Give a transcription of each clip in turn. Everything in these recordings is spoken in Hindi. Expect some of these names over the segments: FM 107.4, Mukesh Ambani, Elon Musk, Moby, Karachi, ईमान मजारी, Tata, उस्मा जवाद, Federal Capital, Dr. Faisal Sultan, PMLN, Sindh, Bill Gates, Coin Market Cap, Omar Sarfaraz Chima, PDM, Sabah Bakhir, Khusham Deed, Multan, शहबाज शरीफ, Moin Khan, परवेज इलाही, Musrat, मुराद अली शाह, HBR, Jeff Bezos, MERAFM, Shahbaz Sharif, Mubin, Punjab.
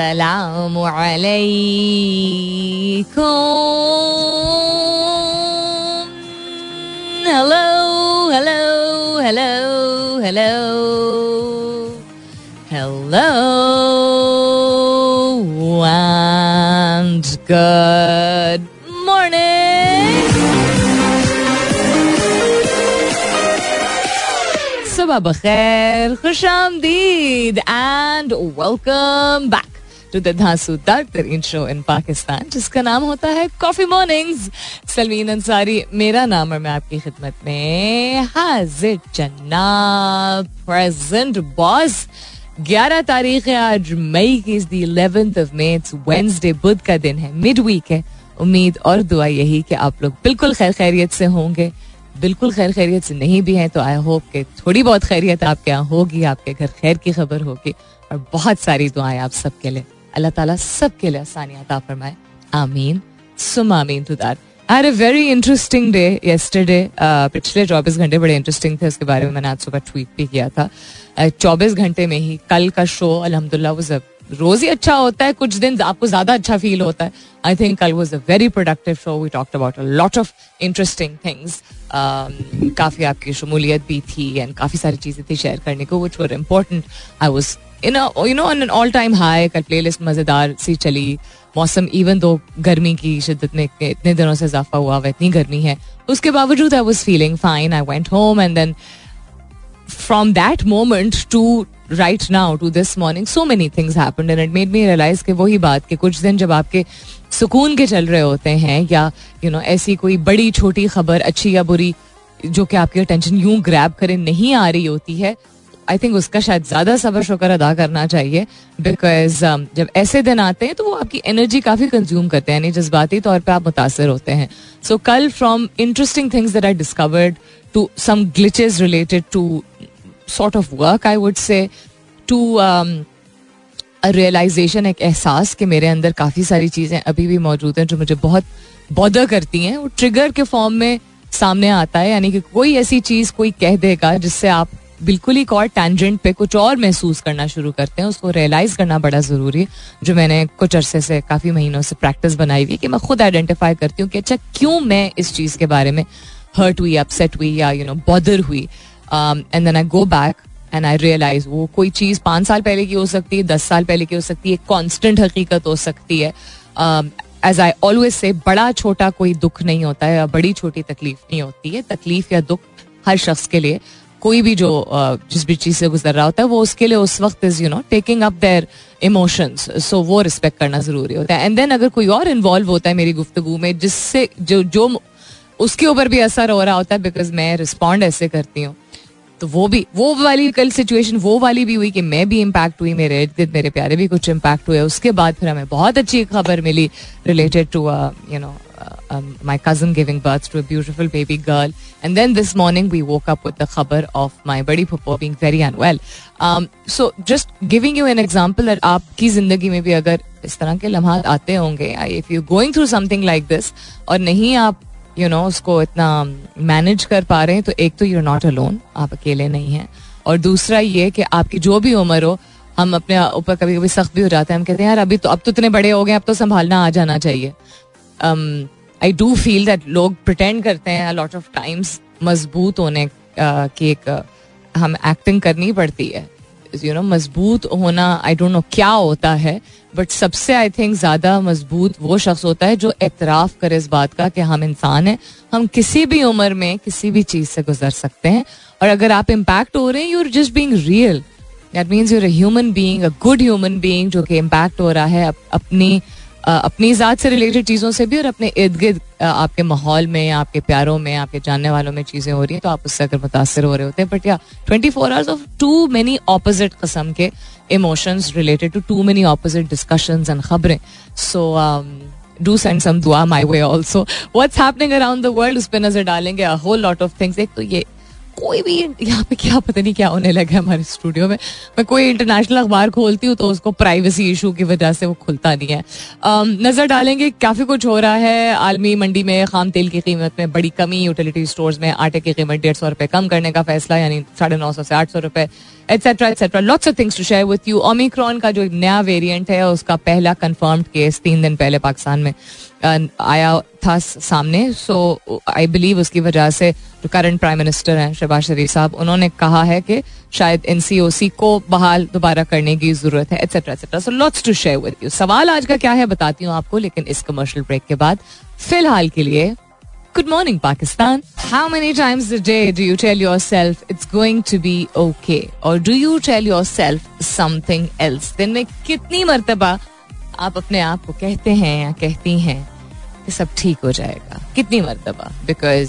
अस्सलामु अलैकुम. Hello hello hello hello hello and good morning. Sabah Bakhir, Khusham Deed, and welcome back to the धांसूदार show in Pakistan, जिसका नाम होता है Coffee Mornings. सलमीन अंसारी मेरा नाम और मैं आपकी खिदमत में हाजिर जन्ना प्रेजेंट बॉस. 11 तारीख है आज मई की, the 11th of May, it's Wednesday, बुध का दिन है, मिड वीक है. उम्मीद और दुआ यही कि आप लोग बिल्कुल खैर खैरियत से होंगे. बिल्कुल खैर खैरियत से नहीं भी हैं तो आई होप कि थोड़ी बहुत खैरियत आपके यहाँ होगी, आपके घर खैर की खबर होगी और बहुत सारी दुआएं आप सबके लिए. अल्लाह ताला सबके लिए आसानियां अता फरमाए, आमीन सुम आमीन. I had a very interesting day yesterday. पिछले 24 घंटे बड़े इंटरेस्टिंग थे, उसके बारे में मैंने आज सुबह ट्वीट भी किया था. 24 घंटे में ही कल का शो अल्हम्दुलिल्लाह वाज अ, रोज ही अच्छा होता है, कुछ दिन आपको ज्यादा अच्छा फील होता है. आई थिंक कल was a very productive show. We talked about a lot of interesting things. काफ़ी आपकी शमूलियत भी थी एंड काफ़ी सारी चीज़ें थी शेयर करने को which were important. I was on an all time high. कल प्लेलिस्ट मज़ेदार सी चली. मौसम इवन दो गर्मी की शिद्दत में इतने दिनों से इजाफा हुआ हुआ, इतनी गर्मी है, उसके बावजूद I was feeling fine. I went home and then from that moment to right now to this morning so many things happened and it made me realise कि वही बात कि कुछ दिन जब आपके सुकून के चल रहे होते हैं या यू नो ऐसी कोई बड़ी छोटी खबर अच्छी या बुरी जो कि आपकी अटेंशन यूं ग्रैब करे नहीं आ रही होती है, आई थिंक उसका शायद ज़्यादा सब्र शुक्र अदा करना चाहिए. बिकॉज जब ऐसे दिन आते हैं तो वो आपकी एनर्जी काफ़ी कंज्यूम करते हैं, यानी जज्बाती तौर पे आप मुतासर होते हैं. सो कल from interesting things that I discovered to some glitches related to sort of work, I would say to realisation, एक एहसास कि मेरे अंदर काफ़ी सारी चीज़ें अभी भी मौजूद हैं जो मुझे बहुत बॉदर करती हैं, वो ट्रिगर के फॉर्म में सामने आता है. यानी कि कोई ऐसी चीज़ कोई कह देगा जिससे आप बिल्कुल ही एक और टेंजेंट पे कुछ और महसूस करना शुरू करते हैं. उसको रियलाइज़ करना बड़ा ज़रूरी है, जो मैंने कुछ अरसे से काफ़ी महीनों से प्रैक्टिस बनाई हुई है कि मैं खुद आइडेंटिफाई करती हूँ कि अच्छा क्यों मैं इस चीज़ के बारे में हर्ट हुई, अपसेट हुई या यू नो बॉदर हुई. And then I go back and I realise वो कोई चीज़ 5 साल पहले की हो सकती है, 10 साल पहले की हो सकती है, एक कॉन्स्टेंट हकीकत हो सकती है. एज आई ऑलवेज से बड़ा छोटा कोई दुख नहीं होता है या बड़ी छोटी तकलीफ नहीं होती है. तकलीफ या दुख हर शख्स के लिए, कोई भी जो जिस भी चीज़ से गुजर रहा होता है वो उसके लिए उस वक्त is you know taking up their emotions. So वो रिस्पेक्ट करना ज़रूरी होता है. एंड देन अगर कोई और इन्वॉल्व होता है मेरी गुफ्तगू में जिससे जो उसके ऊपर भी असर हो रहा होता है, बिकॉज मैं रिस्पॉन्ड ऐसे करती हूँ, तो वो वाली कल सिचुएशन वो वाली भी हुई कि मैं भी इम्पैक्ट हुई, मेरे इर्द गिर्द मेरे प्यारे भी कुछ इम्पैक्ट हुए. उसके बाद फिर हमें बहुत अच्छी खबर मिली related to you know my cousin giving birth to a beautiful baby girl, and then this morning we woke up with the khabar of my badi phupho being very unwell. So just giving you an example that aapki zindagi mein bhi agar is tarah ke lamhat aate honge, if you're going through something like this aur nahi aap you know usko itna manage kar pa rahe hain, to ek to you're not alone, aap akele nahi hain, aur dusra ye ki aapki jo bhi umar ho, हम अपने ऊपर कभी कभी सख्त भी हो जाते हैं. हम कहते हैं यार अब तो इतने बड़े हो गए, अब तो संभालना आ जाना चाहिए. आई डू फील दैट लोग प्रिटेंड करते हैं अ लॉट ऑफ टाइम्स मजबूत होने की एक हम एक्टिंग करनी पड़ती है, यू नो मजबूत होना आई डोंट नो क्या होता है, बट सबसे आई थिंक ज़्यादा मजबूत वो शख्स होता है जो एतराफ़ करे इस बात का कि हम इंसान हैं, हम किसी भी उम्र में किसी भी चीज़ से गुजर सकते हैं. और अगर आप इम्पैक्ट हो रहे हैं, you are just being real, that means you are a human being, a good human being जो कि इम्पैक्ट हो रहा है अपनी ज़ात से रिलेटेड चीज़ों से भी और अपने इर्द गिर्द आपके माहौल में, आपके प्यारों में, आपके जानने वालों में चीज़ें हो रही हैं, तो आप उससे अगर मुतासर हो रहे होते हैं. बट या 24 hours of too many opposite कस्म के emotions related to too many opposite discussions and खबरें. So do send some dua my way also. What's happening around the world, उस पर नज़र डालेंगे. A whole lot of things. एक तो ये कोई भी, यहाँ पे क्या पता नहीं क्या होने लगा हमारे स्टूडियो में, मैं कोई इंटरनेशनल अखबार खोलती हूँ तो उसको प्राइवेसी इशू की वजह से वो खुलता नहीं है. नज़र डालेंगे, काफ़ी कुछ हो रहा है. आलमी मंडी में खाम तेल की कीमत में बड़ी कमी, यूटिलिटी स्टोर्स में आटे की कीमत 150 रुपये कम करने का फैसला, यानी 950 से 800 रुपये, etcetera etcetera. Lots of things to share with you. Omicron का जो नया वेरिएंट है उसका पहला कंफर्म्ड केस 3 दिन पहले पाकिस्तान में आया था सामने. सो आई बिलीव उसकी वजह से जो करंट प्राइम मिनिस्टर हैं शहबाज शरीफ साहब, उन्होंने कहा है कि शायद NCOC को बहाल दोबारा करने की जरूरत है, etcetera etcetera. So lots to share with you. सवाल आज का क्या है बताती हूँ आपको, लेकिन इस कमर्शियल ब्रेक के बाद. फिलहाल के लिए good morning Pakistan. How many times a day do you tell yourself it's going to be okay, और do you tell yourself something else? दिन में कितनी मरतबा आप अपने आप को कहते हैं या कहती हैं कि सब ठीक हो जाएगा, कितनी मरतबा? बिकॉज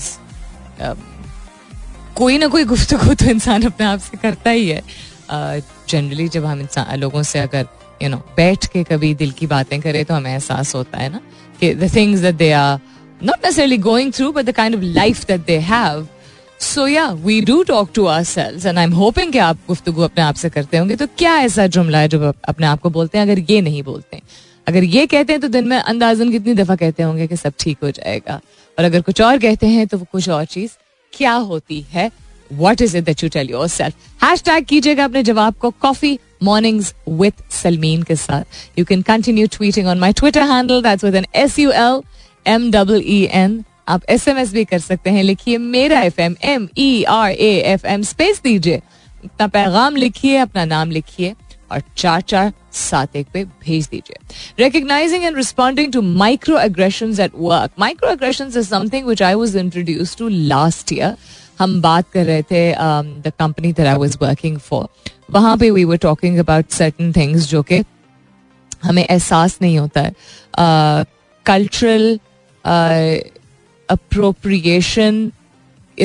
कोई ना कोई गुफ्तगू तो इंसान अपने आप से करता ही है. जनरली जब हम लोगों से अगर बैठ के कभी दिल की बातें करें तो हमें एहसास होता है ना कि the things that they are not necessarily going through but the kind of life that they have. So या we do talk to ourselves and I am hoping कि आप गुफ्तगू अपने आप से करते होंगे. तो क्या ऐसा जुमला है जो अपने आप को बोलते हैं? अगर ये नहीं बोलते, अगर ये कहते हैं तो दिन में अंदाजन कितनी दफ़ा कहते होंगे कि सब ठीक हो जाएगा, और अगर कुछ और कहते हैं तो वो कुछ और चीज़ क्या होती है? What is it that you tell yourself? Hashtag कीजिएगा अपने जवाब को Coffee Mornings with Salmin के साथ. You can continue tweeting on my Twitter handle, that's with an SULMEEN. आप SMS भी कर सकते हैं, लिखिए मेरा FM MERAFM स्पेस दीजिए, अपना पैगाम लिखिए, अपना नाम लिखिए और 4471 पे भेज दीजिए. Recognizing and responding to microaggressions at work. Microaggressions is something which I was introduced to last year. हम बात कर रहे थे the company that I was working for. वहाँ पे we were talking about certain things जो कि हमें एहसास नहीं होता है. Cultural appropriation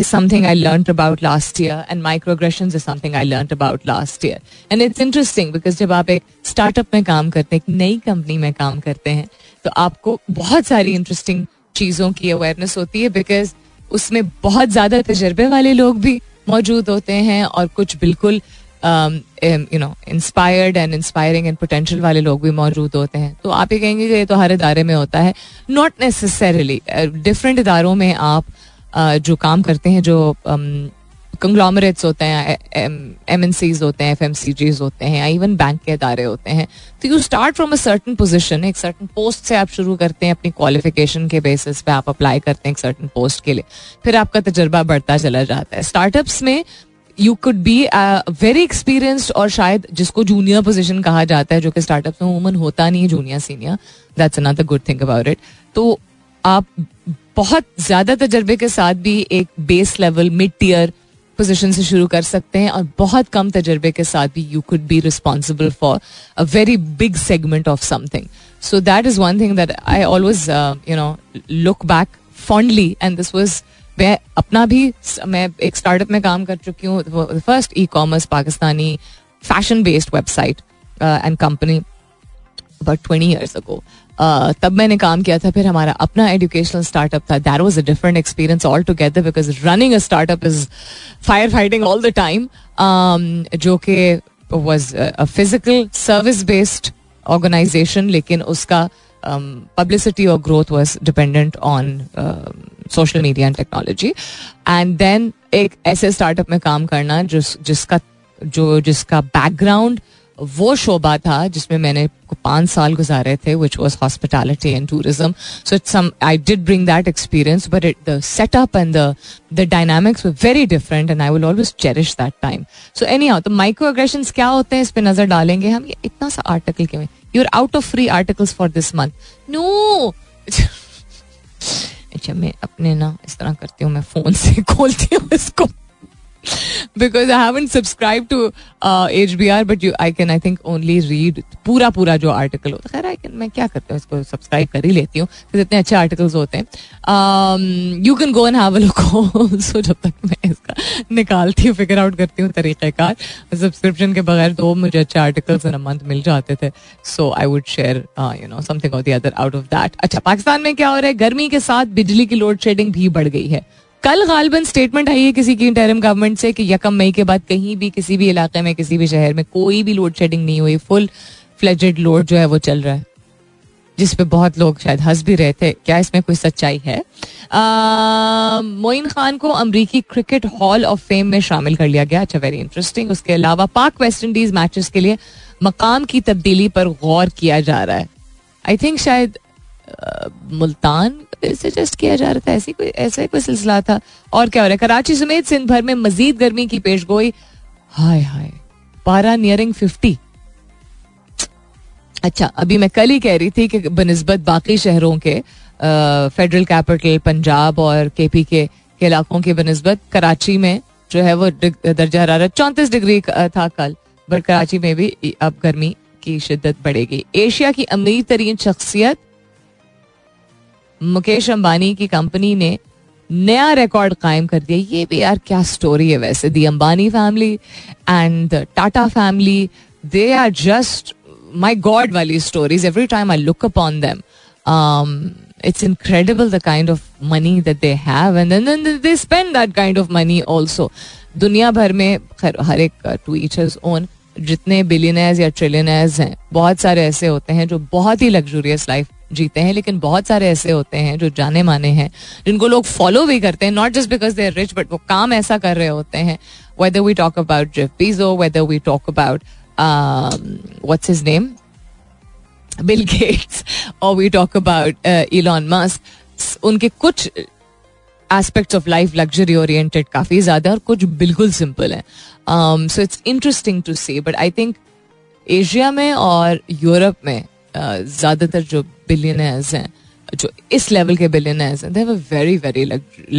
is something I learned about last year, and microaggressions is something I learned about last year. And it's interesting because जब आप एक startup में काम करते हैं, एक नई company में काम करते हैं, तो आपको बहुत सारी interesting चीज़ों की awareness होती है because उसमें बहुत ज़्यादा तजर्बे वाले लोग भी मौजूद होते हैं और कुछ बिल्कुल inspired and inspiring and potential वाले लोग भी मौजूद होते हैं. तो आप ये कहेंगे कि ये तो हर इदारे में होता है. Not necessarily. डिफरेंट इदारों में आप जो काम करते हैं, जो कंग्लोमरेट्स होते हैं, MNCs होते हैं, FMCGs होते हैं, या इवन बैंक के अदारे होते हैं, तो you start from a certain position. एक सर्टन पोस्ट से आप शुरू करते हैं, अपनी क्वालिफिकेशन के बेसिस पे आप अप्लाई करते हैं एक सर्टन पोस्ट के लिए, फिर आपका तजर्बा बढ़ता चला जाता है. स्टार्टअप्स में you could be very experienced, और शायद जिसको जूनियर पोजीशन कहा जाता है, जो कि स्टार्टअप्स में अमूमन होता नहीं है junior senior, that's another good thing about it. तो आप बहुत ज़्यादा तजर्बे के साथ भी एक base level mid tier position से शुरू कर सकते हैं, और बहुत कम तजर्बे के साथ भी you could be responsible for a very big segment of something. So that is one thing that I always look back fondly, and this was मैं अपना भी, मैं एक स्टार्टअप में काम कर चुकी हूँ. First e-commerce Pakistani fashion based website and company about 20 years ago. तब मैंने काम किया था. फिर हमारा अपना एजुकेशनल स्टार्टअप था. That was a different experience altogether because running a startup is firefighting all the time. जो कि was a physical service based organization, लेकिन उसका publicity or growth was dependent on social media and technology. And then एक ऐसे startup में काम करना जिसका background वो शोबा था जिसमें मैंने 5 साल गुजारे थे, which was hospitality and tourism. So it's I did bring that experience, but the setup and the dynamics were very different, and I will always cherish that time. So anyhow, the microaggressions क्या होते हैं, इस पे नजर डालेंगे हम. ये इतना सा आर्टिकल क्यों? You're out of free articles for this month. No. अच्छा, मैं अपने ना इस तरह करती हूँ, मैं फोन से खोलती हूँ इसको. Because I haven't subscribed to HBR, but I think only read पूरा जो आर्टिकल होता है. खैर मैं क्या करता हूँ, इसको सब्सक्राइब कर ही लेती हूँ क्योंकि इतने अच्छे आर्टिकल्स होते हैं. You can go and have a look also. जब तक मैं इसका निकालती हूँ, फिगर आउट करती हूँ तरीक़ेकार, सब्सक्रिप्शन के बगैर 2 मुझे अच्छे आर्टिकल्स इन अ मंथ मिल जाते थे. So I would share something और the other out of that. अच्छा, पाकिस्तान में क्या हो रहा है? गर्मी के साथ बिजली की लोड शेडिंग भी बढ़ गई है. कल गालिबन स्टेटमेंट आई है किसी की इंटरिम गवर्नमेंट से कि यकम मई के बाद कहीं भी किसी भी इलाके में किसी भी शहर में कोई भी लोड शेडिंग नहीं हुई, फुल फ्लेजेड लोड जो है वो चल रहा है, जिस पे बहुत लोग शायद हंस भी रहे थे. क्या इसमें कोई सच्चाई है? मोइन खान को अमरीकी क्रिकेट हॉल ऑफ फेम में शामिल कर लिया गया. अच्छा, वेरी इंटरेस्टिंग. उसके अलावा पाक वेस्ट इंडीज मैचेस के लिए मकाम की तब्दीली पर गौर किया जा रहा है. आई थिंक शायद मुल्तान सजेस्ट किया जा रहा था, ऐसा कोई सिलसिला था. और क्या हो रहा है? कराची समेत सिंध भर में मजीद गर्मी की पेश गोई. हाय हाय, पारा नियरिंग 50. अच्छा, अभी मैं कल ही कह रही थी कि बनिस्बत बाकी शहरों के, फेडरल कैपिटल पंजाब और केपी के इलाकों के बनिस्बत कराची में जो है वो दर्जा हरारत 34 डिग्री था कल, बट कराची में भी अब गर्मी की शिद्दत बढ़ेगी. एशिया की अमीर तरीन शख्सियत मुकेश अंबानी की कंपनी ने नया रिकॉर्ड कायम कर दिया. ये भी यार क्या स्टोरी है वैसे. The Ambani family and Tata family, they are just my God वाली stories. Every time I look upon them, it's incredible the kind of money that they have, and then they spend that kind of money also. दुनिया भर में हर एक to each his own. जितने billionaires या trillionaires हैं, बहुत सारे ऐसे होते हैं जो बहुत ही luxurious life जीते हैं, लेकिन बहुत सारे ऐसे होते हैं जो जाने माने हैं, जिनको लोग फॉलो भी करते हैं, not just because they are rich, but वो काम ऐसा कर रहे होते हैं. Whether we talk about Jeff Bezos, whether we talk about what's his name, Bill Gates, or we talk about Elon Musk, उनके कुछ aspects of life luxury oriented काफ़ी ज़्यादा और कुछ बिल्कुल simple हैं. So it's interesting to see, but I think Asia में और Europe में ज़्यादातर जो billionaires हैं, जो इस level के billionaires हैं, they have a very very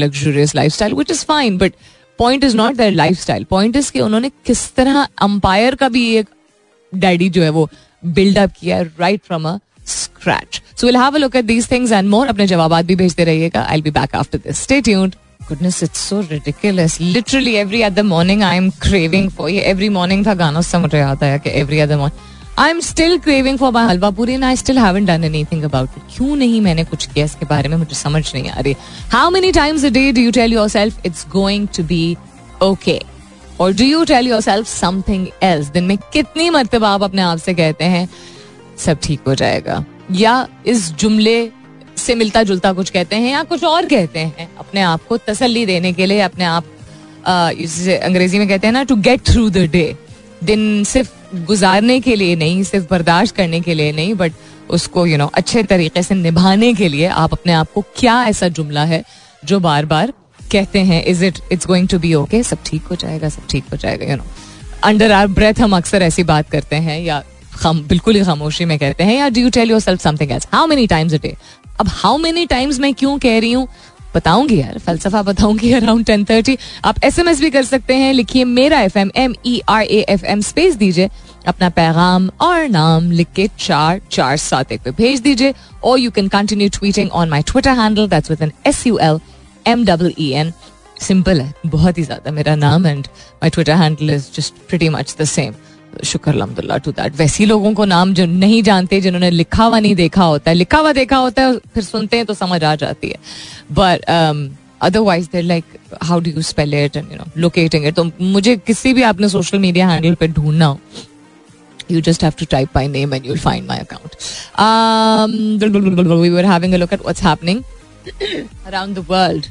luxurious lifestyle, which is fine, but point is not their lifestyle. Point is कि उन्होंने किस तरह अंपायर का भी एक डैडी जो है वो बिल्डअप किया right from a scratch. So will have a look at these things and more. अपने जवाब भी भेजते रहिएगा. I will be back after this. Stay tuned. Goodness, it's so ridiculous. Literally every other morning I am craving for ये every morning था गाना, उससे मुझे याद आया कि every other morning I am still craving for my halwa puri and I still haven't done anything about it. क्यों नहीं मैंने कुछ किया इसके बारे में, मुझे समझ नहीं आ रही. How many times a day do you tell yourself it's going to be okay? Or do you tell yourself something else? दिन में कितनी मर्तबा आप अपने आप से कहते हैं सब ठीक हो जाएगा, या इस जुमले से मिलता जुलता कुछ कहते हैं या कुछ और कहते हैं अपने आप को तसल्ली देने के लिए. अपने आप इसे अंग्रेजी में कहते हैं ना, to get through the day. दिन सिर्फ गुजारने के लिए नहीं, सिर्फ बर्दाश्त करने के लिए नहीं, बट उसको यू नो अच्छे तरीके से निभाने के लिए आप अपने आप को क्या ऐसा जुमला है जो बार बार कहते हैं? Is it it's going to be okay, सब ठीक हो जाएगा, सब ठीक हो जाएगा. You know under our breath हम अक्सर ऐसी बात करते हैं, या हम बिल्कुल ही खामोशी में कहते हैं. या do you tell yourself something else? How many times a day? अब हाउ मेनी टाइम्स मैं क्यों कह रही हूँ बताऊंगी यार, फलसफा बताऊंगी अराउंड 10:30. आप SMS भी कर सकते हैं. लिखिए मेरा FM MERAFM स्पेस दीजिए, अपना पैगाम और नाम लिख के 4471 पे भेज दीजिए. और you can continue tweeting on my Twitter handle, that's with an SULMEEN. Simple है बहुत ही ज्यादा मेरा नाम, and my Twitter handle is just pretty much the same. शुक्र अल्हम्दुलिल्लाह टू दैट. वैसे लोगों को नाम जो नहीं जानते, जिन्होंने लिखा हुआ नहीं देखा होता है, लिखा हुआ देखा होता है फिर सुनते हैं तो समझ आ जाती है, but otherwise their like how do you spell it and you know locating it. तो मुझे किसी भी आपने सोशल मीडिया हैंडल पे ढूंढना हो, you just have to type my name and you'll find my account. We were having a look at what's happening around the world.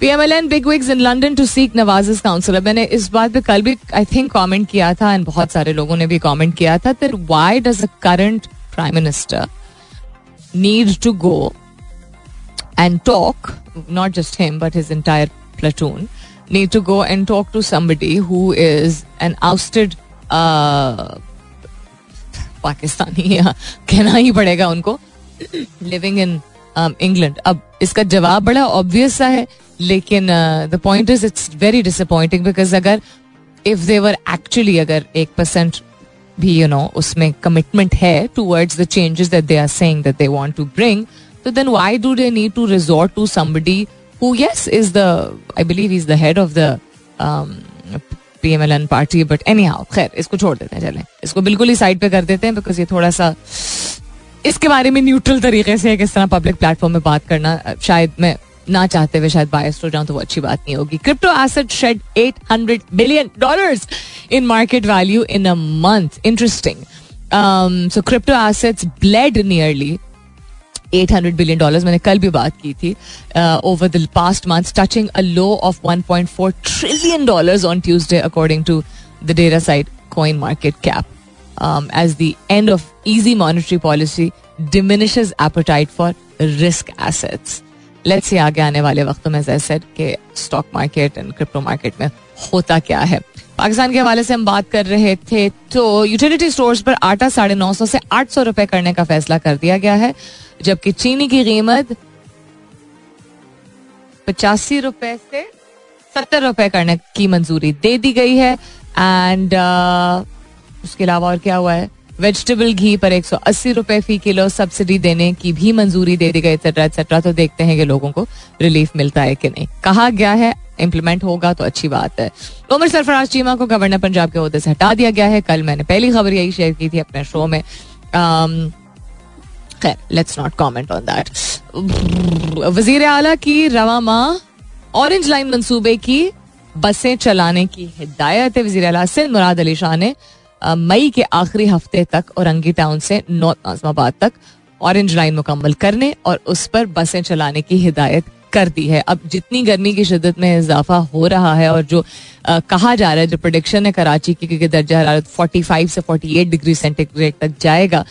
PMLN bigwigs in London to seek Nawaz's counsel. मैंने इस बात पे कल भी I think comment किया था, and बहुत सारे लोगों ने भी comment किया था that why does the current prime minister need to go and talk, not just him but his entire platoon need to go and talk to somebody who is an ousted Pakistani कहना ही पड़ेगा उनको, लिविंग इन इंग्लैंड. अब इसका जवाब बड़ा ऑब्वियस सा है, लेकिन the point is it's very disappointing because अगर इफ देवर एक्चुअली अगर 1% भी यू नो उसमें कमिटमेंट है towards the changes that they are saying that they want to bring, तो then why do they need to resort to somebody who yes is the, I believe he is the head of the PMLN party, but anyhow खैर इसको छोड़ देते हैं, चलें इसको बिल्कुल ही साइड पे कर देते हैं बिकॉज ये थोड़ा सा इसके बारे में न्यूट्रल तरीके से किस तरह पब्लिक प्लेटफॉर्म में बात करना शायद मैं ना चाहते हुए शायद बायस्ड हो जाऊं तो वो अच्छी बात नहीं होगी. Crypto asset shed $800 billion in market value in a month. Interesting. So crypto assets bled nearly $800 billion. मैंने कल भी बात की थी. Over the past month touching a low of $1.4 trillion on Tuesday according to the data site coin market cap. As the end of easy monetary policy diminishes appetite for risk assets. Let's see आगे आने वाले वक्तों में, as I said, कि stock market and crypto market में होता क्या है. पाकिस्तान के हवाले से हम बात कर रहे थे तो यूटिलिटी स्टोर्स पर आटा 950 से 800 रुपए करने का फैसला कर दिया गया है, जबकि चीनी की कीमत 85 रुपए से 70 रुपए करने की मंजूरी दे दी गई है. एंड उसके अलावा और क्या हुआ है, वेजिटेबल घी पर 180 रुपए फी किलो सब्सिडी देने की भी मंजूरी दे दी गई, एक्सेट्रा एक्सेट्रा. तो देखते हैं कि लोगों को रिलीफ मिलता है कि नहीं. कहा गया है इम्प्लीमेंट होगा तो अच्छी बात है. उमर सरफराज चीमा को गवर्नर पंजाब के ओहदे से हटा दिया गया है. कल मैंने पहली खबर यही शेयर की थी अपने शो में. खैर, let's not comment on that. वजीर आला की रवा माह ऑरेंज लाइन मंसूबे की बसें चलाने की हिदायत है. वजीर आला सिंध मुराद अली शाह ने मई के आखिरी हफ्ते तक औरंगी टाउन से नॉर्थ नाजमाबाद तक ऑरेंज लाइन मुकम्मल करने और उस पर बसें चलाने की हिदायत कर दी है. अब जितनी गर्मी की शिद्दत में इजाफा हो रहा है और जो कहा जा रहा है, जो प्रेडिक्शन है कराची की कि दर्जा हरारत 45 से 48 डिग्री सेंटीग्रेड तक जाएगा.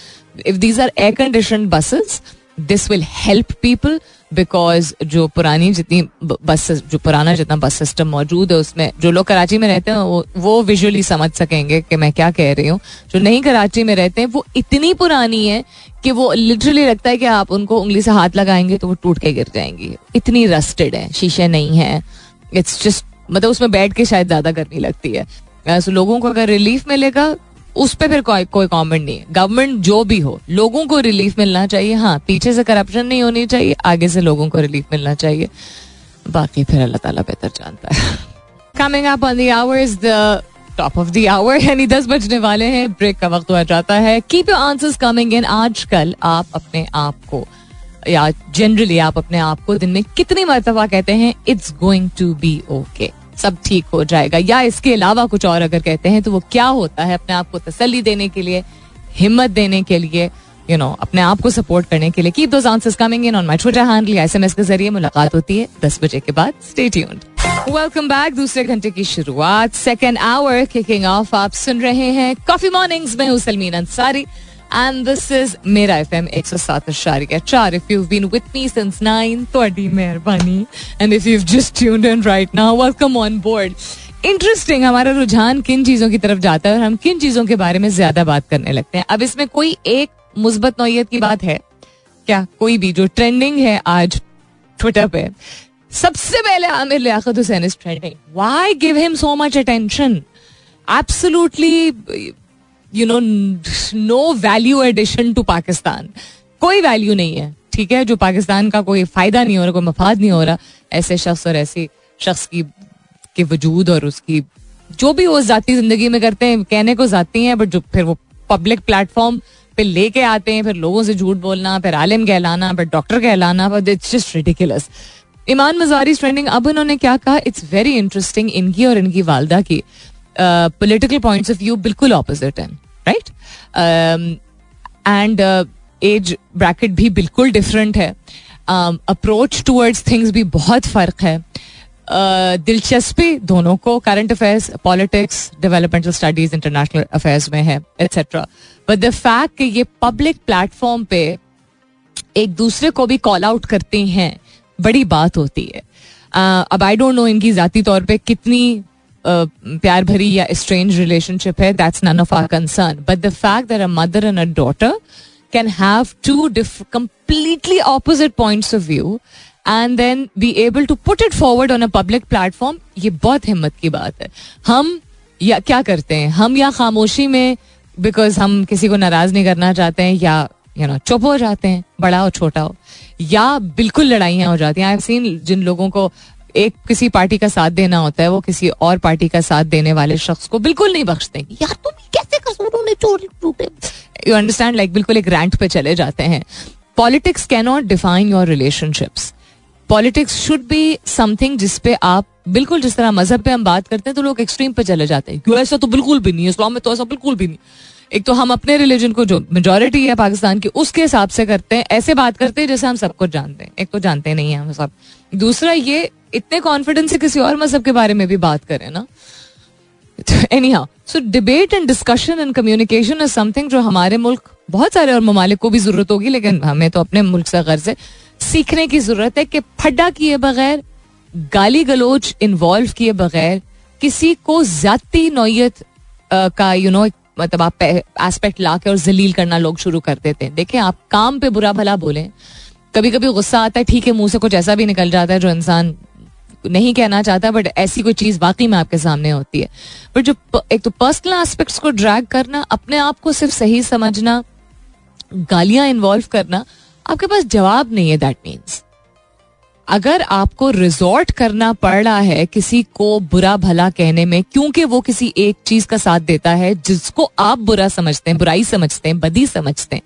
If these are air condition buses, this will help people, because जो पुरानी जितनी बसेस, जो पुराना जितना बस सिस्टम मौजूद है उसमें जो लोग कराची में रहते हैं वो विजुअली समझ सकेंगे कि मैं क्या कह रही हूँ. जो नहीं कराची में रहते हैं वो इतनी पुरानी है कि वो लिटरली लगता है कि आप उनको उंगली से हाथ लगाएंगे तो वो टूट के गिर जाएंगी. इतनी रस्टेड है, शीशे नहीं है. इट्स जस्ट, मतलब उसमें बैठ के शायद ज़्यादा गर्मी लगती है. सो लोगों को अगर रिलीफ मिलेगा उस पर फिर कोई कमेंट नहीं है. गवर्नमेंट जो भी हो, लोगों को रिलीफ मिलना चाहिए. हाँ, पीछे से करप्शन नहीं होनी चाहिए, आगे से लोगों को रिलीफ मिलना चाहिए. बाकी फिर अल्लाह ताला बेहतर जानता है. Coming up on the hour is the top of the hour, यानी 10 बजने वाले हैं, ब्रेक का वक्त हुआ जाता है. Keep your answers coming in. आजकल आप अपने आप को, या जनरली आप अपने आप को दिन में कितनी मरतबा कहते हैं it's going to be okay, सब ठीक हो जाएगा, या इसके अलावा कुछ और अगर कहते हैं तो वो क्या होता है? अपने आप को तसल्ली देने के लिए, हिम्मत देने के लिए, यू नो, अपने आप को सपोर्ट करने के लिए. Keep those answers coming in on my Twitter handle, SMS के जरिए. मुलाकात होती है 10 बजे के बाद. Stay tuned. Welcome back. दूसरे घंटे की शुरुआत, सेकेंड आवर किकिंग ऑफ. आप सुन रहे हैं कॉफी मॉर्निंग्स में, हूं Salmeen Ansari. And this is मेरा FM 107.4. If you've been with me since 9, तोड़ी मेहरबानी. And if you've just tuned in right now, welcome on board. Interesting, हमारा रुझान किन चीज़ों की तरफ जाता है और हम किन चीज़ों के बारे में ज्यादा बात करने लगते हैं. अब इसमें कोई एक मुस्बत नौयत की बात है क्या? कोई भी जो ट्रेंडिंग है आज ट्विटर पे, सबसे पहले Aamir Liaquat Hussain is trending. Why give him so much attention? Absolutely, you know, no value addition to Pakistan. कोई वैल्यू नहीं है, ठीक है, जो पाकिस्तान का कोई फायदा नहीं हो रहा, कोई मफाद नहीं हो रहा. ऐसे शख्स और ऐसी शख्स के वजूद और उसकी जो भी वो जाती जिंदगी में करते हैं, कहने को जाती हैं, बट जो फिर वो पब्लिक प्लेटफॉर्म पे लेके आते हैं, फिर लोगों से झूठ बोलना, फिर आलिम कहलाना, फिर डॉक्टर कहलाना, but it's just ridiculous. ईमान मजारी trending. अब उन्होंने क्या कहा, इट्स वेरी इंटरेस्टिंग. इनकी और इनकी वालदा की पॉलिटिकल पॉइंट्स ऑफ व्यू बिल्कुल ऑपोजिट हैं, राइट, एंड एज ब्रैकेट भी बिल्कुल डिफरेंट है, अप्रोच टूवर्ड्स थिंग्स भी बहुत फ़र्क है. दिलचस्पी दोनों को current affairs, politics, developmental studies, international affairs में है, एट्सेट्रा. बट द फैक्ट कि ये पब्लिक प्लेटफॉर्म पे एक दूसरे को भी कॉल आउट करती हैं, बड़ी बात होती है. अब आई डोंट नो इनकी ज़ाती तौर पर कितनी प्यार भरी या स्ट्रेंज रिलेशनशिप है, that's none of our concern. But the fact that a mother and a daughter can have two completely opposite points of view and then be able to put it forward on a public platform, ये बहुत हिम्मत की बात है. हम या क्या करते हैं, हम या खामोशी में, बिकॉज हम किसी को नाराज नहीं करना चाहते हैं, या यू नो चुप हो जाते हैं, बड़ा हो छोटा हो, या बिल्कुल लड़ाइयाँ हो जाती हैं. आई हैव सीन जिन लोगों को एक किसी पार्टी का साथ देना होता है, वो किसी और पार्टी का साथ देने वाले शख्स को बिल्कुल नहीं बख्शते. यार तुम कैसे कसूरों में चोरी टूटे, यू अंडरस्टैंड, लाइक बिल्कुल एक रैंट पे चले जाते हैं. Politics can not define your relationships. Politics should be something जिस पे आप बिल्कुल, जिस तरह मजहब पे हम बात करते हैं तो लोग एक्सट्रीम पे चले जाते हैं, क्यों ऐसा तो बिल्कुल भी नहीं है, इस्लाम में तो ऐसा बिल्कुल भी नहीं. एक तो हम अपने रिलीजन को जो मेजॉरिटी है पाकिस्तान की उसके हिसाब से करते हैं, ऐसे बात करते हैं जैसे हम सबको जानते हैं. एक तो जानते नहीं है हम सब. दूसरा ये इतने कॉन्फिडेंस से किसी और मजहब के बारे में भी बात करें ना. Anyhow, so debate and discussion and communication is something जो हमारे मुल्क, बहुत सारे और ममालिक को भी जरूरत होगी, लेकिन हमें तो अपने मुल्क से गर्ज है, सीखने की जरूरत है कि फड्डा किए बगैर, गाली गलोच इन्वॉल्व किए बगैर, किसी को ज्यादती नौयत का मतलब आप एस्पेक्ट ला के और जलील करना लोग शुरू कर देते हैं. देखें, आप काम पे बुरा भला बोलें, कभी कभी गुस्सा आता है, ठीक है, मुंह से कुछ ऐसा भी निकल जाता है जो इंसान नहीं कहना चाहता, बट ऐसी कोई चीज वाकई में आपके सामने होती है. बट जो एक तो पर्सनल एस्पेक्ट्स को ड्रैग करना, अपने आप को सिर्फ सही समझना, गालियां इन्वॉल्व करना, आपके पास जवाब नहीं है. दैट मीन्स अगर आपको रिजॉर्ट करना पड़ रहा है किसी को बुरा भला कहने में क्योंकि वो किसी एक चीज का साथ देता है जिसको आप बुरा समझते हैं, बुराई समझते हैं, बदी समझते हैं,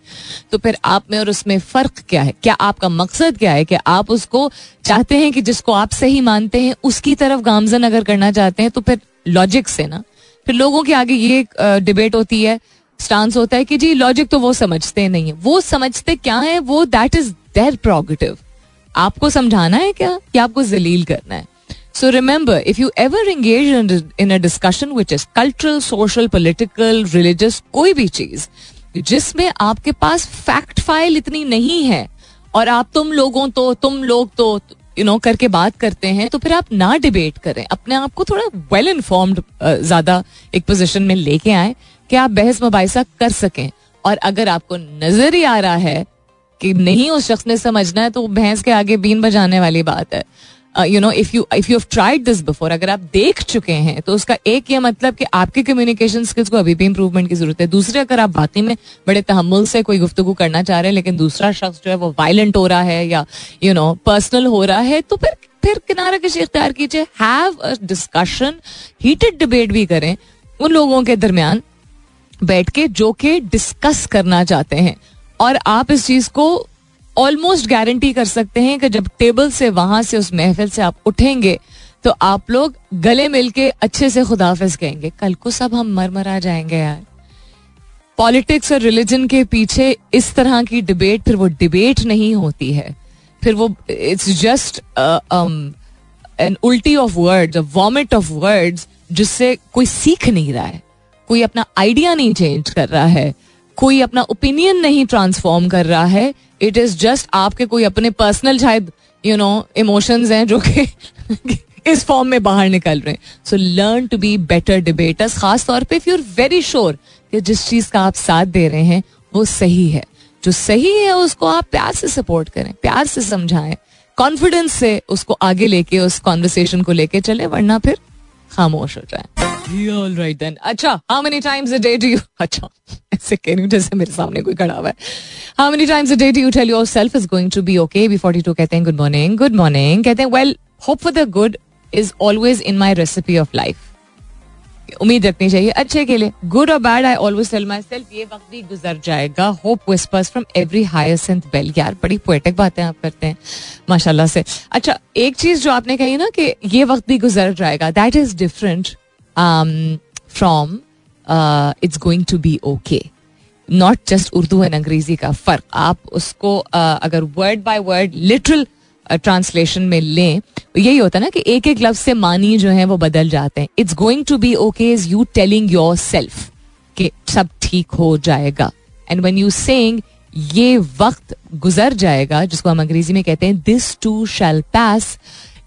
तो फिर आप में और उसमें फर्क क्या है? क्या आपका मकसद क्या है? कि आप उसको चाहते हैं कि जिसको आप सही मानते हैं उसकी तरफ गामजन अगर करना चाहते हैं तो फिर लॉजिक से ना. फिर लोगों के आगे ये डिबेट होती है, स्टांस होता है कि जी लॉजिक तो वो समझते नहीं है. वो समझते क्या है वो, दैट इज देयर प्रोगेटिव. आपको समझाना है क्या कि आपको जलील करना है? So remember, if you ever engage in a discussion which is cultural, social, political, religious, कोई भी चीज जिसमें आपके पास फैक्ट फाइल इतनी नहीं है और आप तुम लोग तो करके बात करते हैं, तो फिर आप ना डिबेट करें. अपने आप को थोड़ा वेल इन्फॉर्म्ड ज्यादा एक पोजिशन में लेके आए कि आप बहस मुबाइसा कर सकें. और अगर आपको नजर ही आ रहा है कि नहीं उस शख्स ने समझना है, तो भैंस के आगे बीन बजाने वाली बात है. If you have tried this before, अगर आप देख चुके हैं, तो उसका एक ये मतलब कि आपके कम्युनिकेशन स्किल्स को अभी भी इंप्रूवमेंट की जरूरत है. दूसरे, अगर आप वाकई में बड़े तहम्मुल से कोई गुफ्तगू करना चाह रहे हैं लेकिन दूसरा शख्स जो है वो वायलेंट हो रहा है या पर्सनल हो रहा है, तो फिर किनारा कशी इख्तियार कीजिए. Have a discussion, heated debate भी करें उन लोगों के दरमियान बैठ के जो के डिस्कस करना चाहते हैं. और आप इस चीज को ऑलमोस्ट गारंटी कर सकते हैं कि जब टेबल से, वहां से, उस महफिल से आप उठेंगे तो आप लोग गले मिलके अच्छे से खुदाफिज कहेंगे. कल को सब हम मरमरा जाएंगे यार. पॉलिटिक्स और रिलीजन के पीछे इस तरह की डिबेट, फिर वो डिबेट नहीं होती है, फिर वो इट्स जस्ट एन उल्टी of words, a vomit of words, जिससे कोई सीख नहीं रहा है, कोई अपना आइडिया नहीं चेंज कर रहा है, कोई अपना ओपिनियन नहीं ट्रांसफॉर्म कर रहा है. इट इज जस्ट आपके कोई अपने पर्सनल शायद इमोशंस हैं जो कि इस फॉर्म में बाहर निकल रहे हैं. So learn to be better debaters, खास तौर पे if you are very sure कि जिस चीज का आप साथ दे रहे हैं वो सही है. जो सही है उसको आप प्यार से सपोर्ट करें, प्यार से समझाएं, कॉन्फिडेंस से उसको आगे लेके, उस कॉन्वर्सेशन को लेके चले, वरना फिर खामोश हो जाए. All right then. अच्छा, how many times a day do you? अच्छा, ऐसे कह रही हूँ जैसे मेरे सामने कोई खड़ा हुआ है. How many times a day do you tell yourself is going to be okay? B42 कहते हैं good morning कहते हैं. Well, hope for the good is always in my recipe of life. उम्मीद रखनी चाहिए अच्छे के लिए. Good or bad, I always tell myself ये वक्त भी गुजर जाएगा. Hope whispers from every hyacinth bell. यार बड़ी पोएटिक बातें आप करते हैं माशाल्लाह से. अच्छा, एक चीज जो आपने कही ना कि ये वक्त भी गुजर जाएगा, that is different from it's going to be okay. Not just Urdu and अंग्रेजी का फर्क. आप उसको अगर word by word literal translation में लें, यही होता है ना कि एक एक लफ्ज से मानी जो है वो बदल जाते हैं. It's going to be okay is you telling yourself कि सब ठीक हो जाएगा. And when you saying ये वक्त गुजर जाएगा, जिसको हम अंग्रेजी में कहते हैं this too shall pass,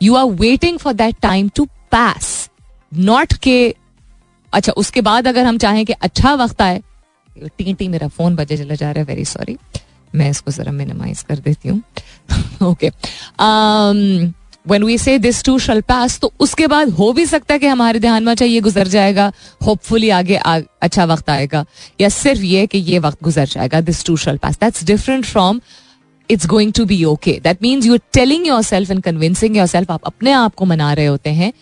you are waiting for that time to pass. Not के अच्छा उसके बाद अगर हम चाहें कि अच्छा वक्त आए. टी मेरा फोन बजे चला जा रहा है, वेरी सॉरी, मैं इसको जरा मिनिमाइज कर देती हूँ. Okay, when we say this too shall pass, तो उसके बाद हो भी सकता है कि हमारे ध्यान में चाहिए गुजर जाएगा, होपफुली आगे अच्छा वक्त आएगा, या सिर्फ ये कि ये वक्त गुजर जाएगा. This too shall pass, that's different from it's going to be okay. That means you are telling yourself and convincing yourself, आप अपने आप को मना रहे होते हैं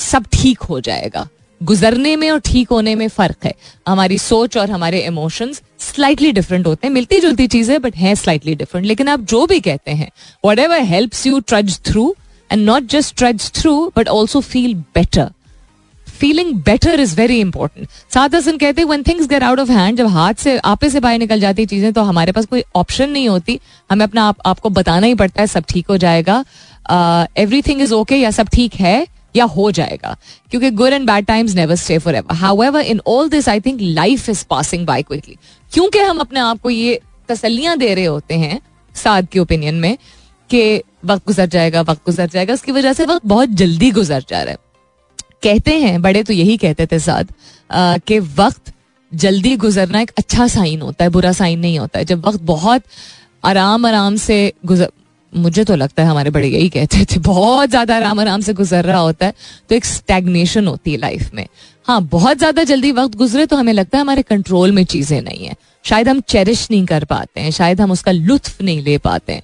सब ठीक हो जाएगा. गुजरने में और ठीक होने में फर्क है. हमारी सोच और हमारे इमोशंस स्लाइटली डिफरेंट होते हैं, मिलती जुलती चीजें बट हैं स्लाइटली डिफरेंट. लेकिन आप जो भी कहते हैं, whatever helps you trudge through, and not just trudge through but also feel better. Feeling better is very important. साथ हसन कहते हैं, when things get out of hand, जब हाथ से आपे से बाहर निकल जाती चीजें तो हमारे पास कोई ऑप्शन नहीं होती, हमें अपना आपको बताना ही पड़ता है सब ठीक हो जाएगा, एवरीथिंग इज ओके, या सब ठीक है या हो जाएगा, क्योंकि good and bad times never stay forever. However in all this I think life is passing by quickly, क्योंकि हम अपने आप को ये तसल्लियां दे रहे होते हैं साद के ओपिनियन में कि वक्त गुजर जाएगा, वक्त गुजर जाएगा, उसकी वजह से वक्त बहुत जल्दी गुजर जा रहा है. कहते हैं बड़े तो यही कहते थे साथ कि वक्त जल्दी गुजरना एक अच्छा साइन होता है, बुरा साइन नहीं होता है. जब वक्त बहुत आराम आराम से गुजर, मुझे तो लगता है हमारे बड़े यही कहते थे, बहुत ज्यादा आराम आराम से गुजर रहा होता है तो एक स्टैग्नेशन होती है लाइफ में. हाँ, बहुत ज्यादा जल्दी वक्त गुजरे तो हमें लगता है हमारे कंट्रोल में चीजें नहीं है, शायद हम चेरिश नहीं कर पाते हैं, शायद हम उसका लुत्फ नहीं ले पाते हैं.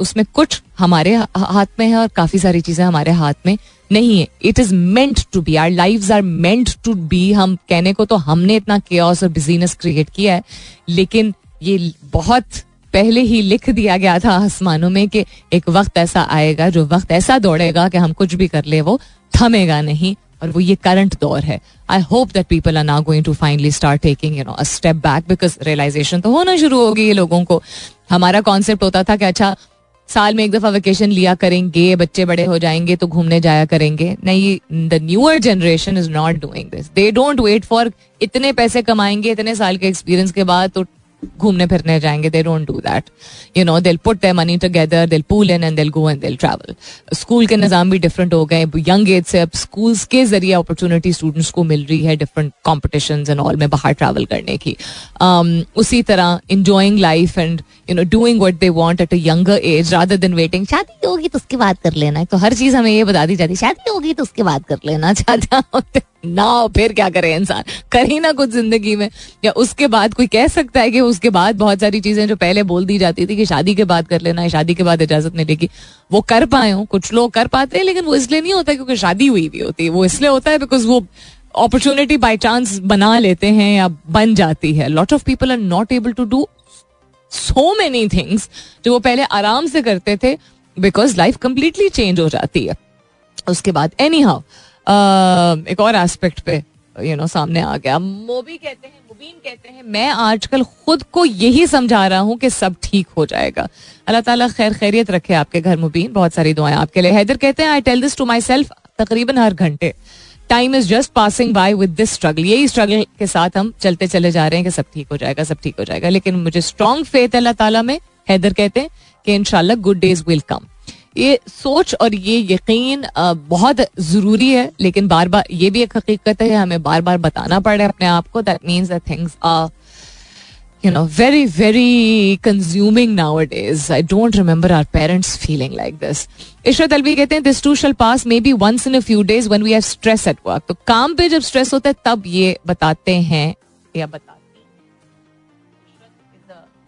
उसमें कुछ हमारे हाथ में है और काफी सारी चीजें हमारे हाथ में नहीं है. It is meant to be, our lives are meant to be. हम कहने को तो हमने इतना केओस और बिजीनेस क्रिएट किया है, लेकिन ये बहुत पहले ही लिख दिया गया था आसमानों में कि एक वक्त ऐसा आएगा, जो वक्त ऐसा दौड़ेगा कि हम कुछ भी कर ले वो थमेगा नहीं, और वो ये करंट दौर है. I hope that people are now going to finally start taking a step back, because realisation तो होना शुरू होगी ये लोगों को. हमारा कॉन्सेप्ट होता था कि अच्छा साल में एक दफा वेकेशन लिया करेंगे, बच्चे बड़े हो जाएंगे तो घूमने जाया करेंगे. नहीं, the newer generation is not doing this. They don't wait for इतने पैसे कमाएंगे, इतने साल के एक्सपीरियंस के बाद तो घूमने फिरने जाएंगे. They don't do that, you know, they will put their money together, they will pool in and they will go and they will travel. School के निज़ाम भी डिफरेंट हो गए, यंग एज से अब स्कूल्स के जरिए अपॉर्चुनिटी स्टूडेंट्स को मिल रही है डिफरेंट कॉम्पिटिशंस एंड ऑल में बाहर ट्रैवल करने की. उसी तरह enjoying life and you know doing what they want at a younger age rather than waiting शादी होगी तो उसके बाद कर लेना. तो हर चीज हमें ये बता दी जाती, शादी होगी तो उसके बाद कर लेना. चाहता होते ना, फिर क्या करे इंसान, कर ही ना कुछ जिंदगी में. या उसके बाद कोई कह सकता है कि उसके बाद बहुत सारी चीजें जो पहले बोल दी जाती थी कि शादी के बाद कर लेना है, शादी के बाद इजाजत मिलेगी, वो कर पाए हो. कुछ लोग कर पाते हैं, लेकिन वो इसलिए नहीं होता क्योंकि शादी हुई भी होती है, वो इसलिए होता है बिकॉज वो अपॉर्चुनिटी बाय चांस बना लेते हैं या बन जाती है. Lot of people are not able to do so many things जो वो पहले आराम से करते थे, बिकॉज लाइफ कंप्लीटली चेंज हो जाती है उसके बाद. एनी हाउ, एक और एस्पेक्ट पे यू नो सामने आ गया. मोबी कहते हैं, मुबीन कहते हैं, मैं आजकल खुद को यही समझा रहा हूँ कि सब ठीक हो जाएगा. अल्लाह ताला खैर खैरियत रखे आपके घर मुबीन, बहुत सारी दुआएं आपके लिए. हैदर कहते हैं, I tell this to my self तकरीबन हर घंटे, time is just passing by with this struggle. यही स्ट्रगल के साथ हम चलते चले जा रहे हैं कि सब ठीक हो जाएगा, सब ठीक हो जाएगा. लेकिन मुझे स्ट्रॉन्ग फेथ है अल्लाह ताला में, हैदर कहते हैं कि इंशाल्लाह गुड डेज विल कम. ये सोच और ये यकीन बहुत ज़रूरी है, लेकिन बार बार ये भी एक हकीकत है, हमें बार बार बताना पड़ रहा है अपने आप को. That means that things are you know very very consuming nowadays. I don't remember our parents feeling like this. Ishrat Alvi कहते हैं, this too shall pass may be once in a few days when we have stress at work. तो काम पे जब स्ट्रेस होता है तब ये बताते हैं या बताते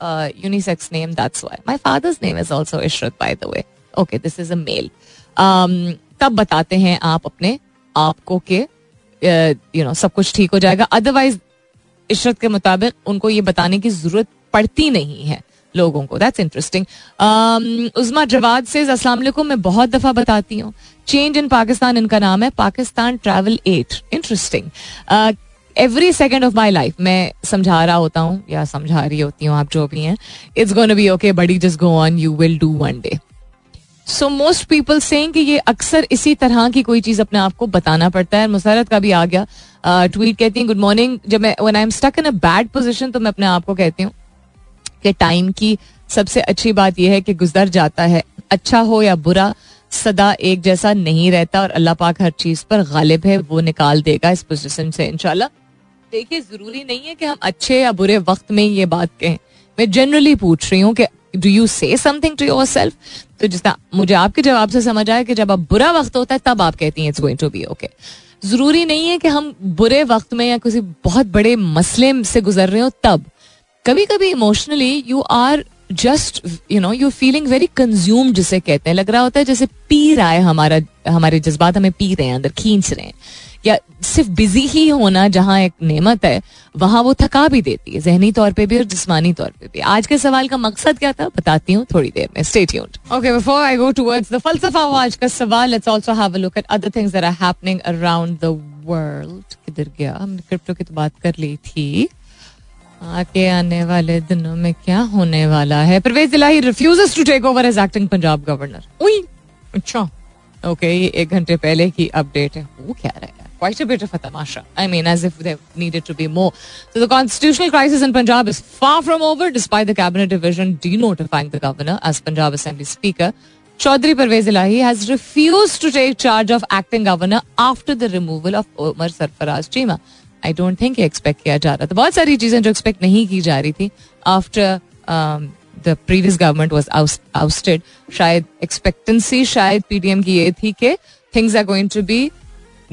हैं. Unisex name, that's why. My father's name is also Ishrat, by the way. Okay, this is a male. तब बताते हैं आप अपने आप को कि यू नो सब कुछ ठीक हो जाएगा. अदरवाइज इशरत के मुताबिक उनको ये बताने की जरूरत पड़ती नहीं है लोगों को. That's interesting. उस्मा जवाद से, अस्सलाम वालेकुम, मैं बहुत दफ़ा बताती हूँ. चेंज इन पाकिस्तान, इनका नाम है Pakistan travel 8. Interesting. Every second of my life मैं समझा रहा होता हूँ या समझा रही होती हूँ, आप जो भी हैं. It's gonna be okay, buddy just go on, you will do one day. So most people saying कि ये अक्सर इसी तरह की कोई चीज़ अपने आप को बताना पड़ता है. मुसरत का भी आ गया ट्वीट, कहती हैं, गुड मॉर्निंग, जब मैं when I am stuck in a bad position तो मैं अपने आप को कहती हूँ कि टाइम की सबसे अच्छी बात यह है कि गुजर जाता है. अच्छा हो या बुरा, सदा एक जैसा नहीं रहता, और अल्लाह पाक हर चीज़ पर गालिब है, वो निकाल देगा इस पोजीशन से इंशाल्लाह. देखिए, ज़रूरी नहीं है कि हम अच्छे या बुरे वक्त में ये बात कहें. मैं जनरली पूछ रही हूँ कि do you say something to your self. तो जिस तरह मुझे आपके जवाब से समझ आया कि जब अब बुरा वक्त होता है तब आप कहती हैं it's going to be okay. जरूरी नहीं है कि हम बुरे वक्त में या किसी बहुत बड़े मसले से गुजर रहे हो तब. कभी कभी emotionally you are just you know you feeling very consumed, जिसे कहते हैं. लग रहा होता है जैसे पी रहा है हमारे जज्बात, हमें पी रहे हैं, अंदर खींच रहे हैं. या सिर्फ बिजी ही होना जहाँ एक नेमत है, वहाँ वो थका भी देती है, जहनी तौर पे भी और जिस्मानी तौर पे भी. आज के सवाल का मकसद क्या था बताती हूँ थोड़ी देर में. Stay tuned. Okay, before I go towards the फलसफा ऑफ आज का सवाल, let's also have a look at other things that are happening around the world. किधर गया? हमने क्रिप्टो की तो बात कर ली थी. आगे आने वाले दिनों में क्या होने वाला है? परवेज इलाही refuses to take over as acting Punjab governor. अच्छा, ओके, ये एक घंटे पहले की अपडेट है. वो क्या रहेगा? Quite a bit of a tamasha. I mean, as if there needed to be more. So the constitutional crisis in Punjab is far from over, despite the cabinet division denotifying the governor as Punjab Assembly Speaker. Chaudhry Pervez Elahi has refused to take charge of acting governor after the removal of Omar Sarfaraz Chima. I don't think he expect किया जा रहा था. बहुत सारी चीजें जो expect नहीं की जा रही थी after the previous government was ousted. शायद expectancy, शायद PDM की ये थी कि things are going to be,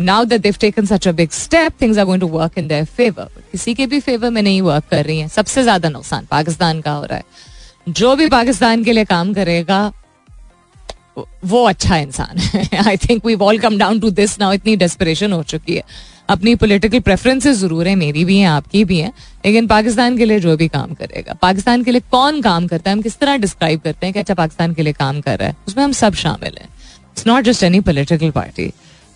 now that they've taken such a big step, things are going to work in their favor. किसी के भी फेवर में नहीं वर्क कर रही है. सबसे ज्यादा नुकसान पाकिस्तान का हो रहा है. जो भी पाकिस्तान के लिए काम करेगा वो अच्छा इंसान है. I think we all come down to this now. इतनी डेस्परेशन हो चुकी है. अपनी पॉलिटिकल प्रेफरेंसेस जरूर है, मेरी भी हैं, आपकी भी हैं, लेकिन पाकिस्तान के लिए जो भी काम करेगा, पाकिस्तान के लिए कौन काम करता है, हम किस तरह डिस्क्राइब करते हैं कि अच्छा पाकिस्तान के लिए काम कर रहा है, उसमें हम सब शामिल हैं. It's not just any political party.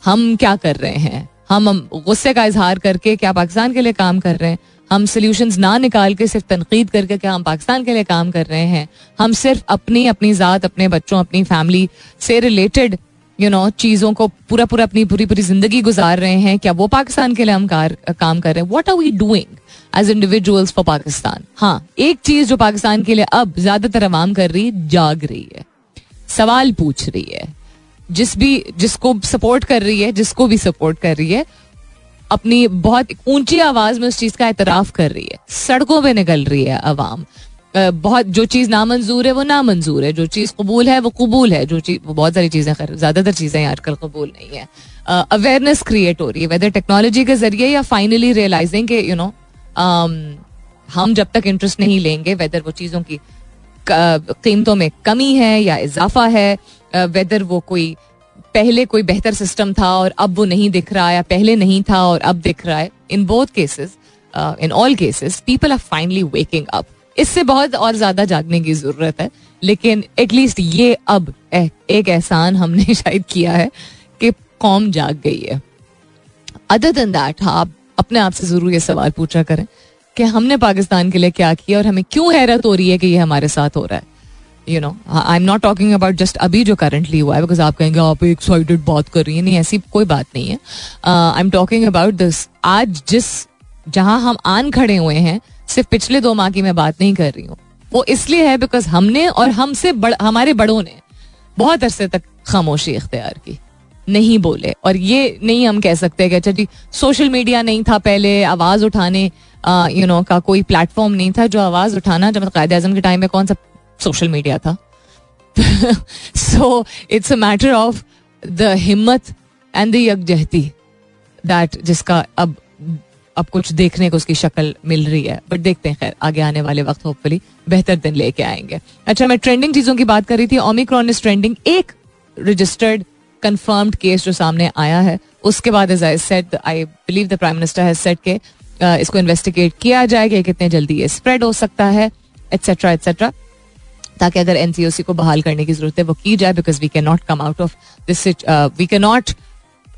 हम क्या कर रहे हैं? हम गुस्से का इजहार करके क्या पाकिस्तान के लिए काम कर रहे हैं? हम सॉल्यूशंस ना निकाल के सिर्फ तनकीद करके क्या हम पाकिस्तान के लिए काम कर रहे हैं? हम सिर्फ अपनी अपनी ज़ात, अपने बच्चों, अपनी फैमिली से रिलेटेड चीज़ों को पूरा अपनी पूरी जिंदगी गुजार रहे हैं? क्या वो पाकिस्तान के लिए हम काम कर रहे हैं? What are we doing as individuals for Pakistan? हाँ, एक चीज़ जो पाकिस्तान के लिए अब ज़्यादातर आवाम कर रही है, जाग रही है, सवाल पूछ रही है, जिसको सपोर्ट कर रही है, जिसको भी सपोर्ट कर रही है, अपनी बहुत ऊंची आवाज में उस चीज का एतराफ कर रही है. सड़कों पे निकल रही है आवाम. बहुत जो चीज नामंजूर है वो नामंजूर है, जो चीज कबूल है वो कबूल है, जो चीज बहुत सारी चीजें, खैर ज्यादातर चीजें आजकल कबूल नहीं है. अवेयरनेस क्रिएट हो रही है, वेदर टेक्नोलॉजी के जरिए या फाइनली रियलाइजिंग के हम जब तक इंटरेस्ट नहीं लेंगे, वेदर वो चीजों की कीमतों में कमी है या इजाफा है, वेदर वो कोई पहले कोई बेहतर सिस्टम था और अब वो नहीं दिख रहा है, या पहले नहीं था और अब दिख रहा है. In both cases, in all cases, people are finally waking up. इससे बहुत और ज्यादा जागने की जरूरत है, लेकिन एटलीस्ट ये अब एक एहसान हमने शायद किया है कि कौम जाग गई है. अदर देन दैट, आप अपने आप से जरूर ये सवाल पूछा करें कि हमने पाकिस्तान के लिए क्या किया और हमें क्यों हैरत हो रही है कि ये हमारे साथ हो रहा है. I am not talking about just अभी जो करंटली हुआ है, बिकॉज आप कहेंगे आप एक्साइटेड बात कर रही है. नहीं, ऐसी कोई बात नहीं है. I am talking about this. आज जहां हम आन खड़े हुए हैं, सिर्फ पिछले 2 माह की मैं बात नहीं कर रही हूँ. वो इसलिए है बिकॉज हमने और हमसे हमारे बड़ों ने बहुत अरसे तक खामोशी इख्तियार की, नहीं बोले. और ये नहीं हम कह सकते कि अच्छा जी सोशल मीडिया नहीं था पहले, आवाज़ उठाने का कोई प्लेटफॉर्म नहीं था. जो आवाज़ उठाना, जब कायद-ए-आज़म के टाइम में कौन सा सोशल मीडिया था? So it's a matter of the हिम्मत एंड द यकजहती दैट, जिसका अब कुछ देखने को उसकी शक्ल मिल रही है. बट देखते हैं, खैर आगे आने वाले वक्त होपफुली बेहतर दिन लेके आएंगे. अच्छा, मैं ट्रेंडिंग चीज़ों की बात कर रही थी. Omicron is trending. एक रजिस्टर्ड कन्फर्म्ड केस जो सामने आया है, उसके बाद as I said, I believe the prime minister has said के इसको इन्वेस्टिगेट किया जाएगा, कितने जल्दी ये स्प्रेड हो सकता है, एटसेट्रा एटसेट्रा, ताकि अगर NCOC को बहाल करने की जरूरत है वो की जाए. Because we can not come out of this, we can not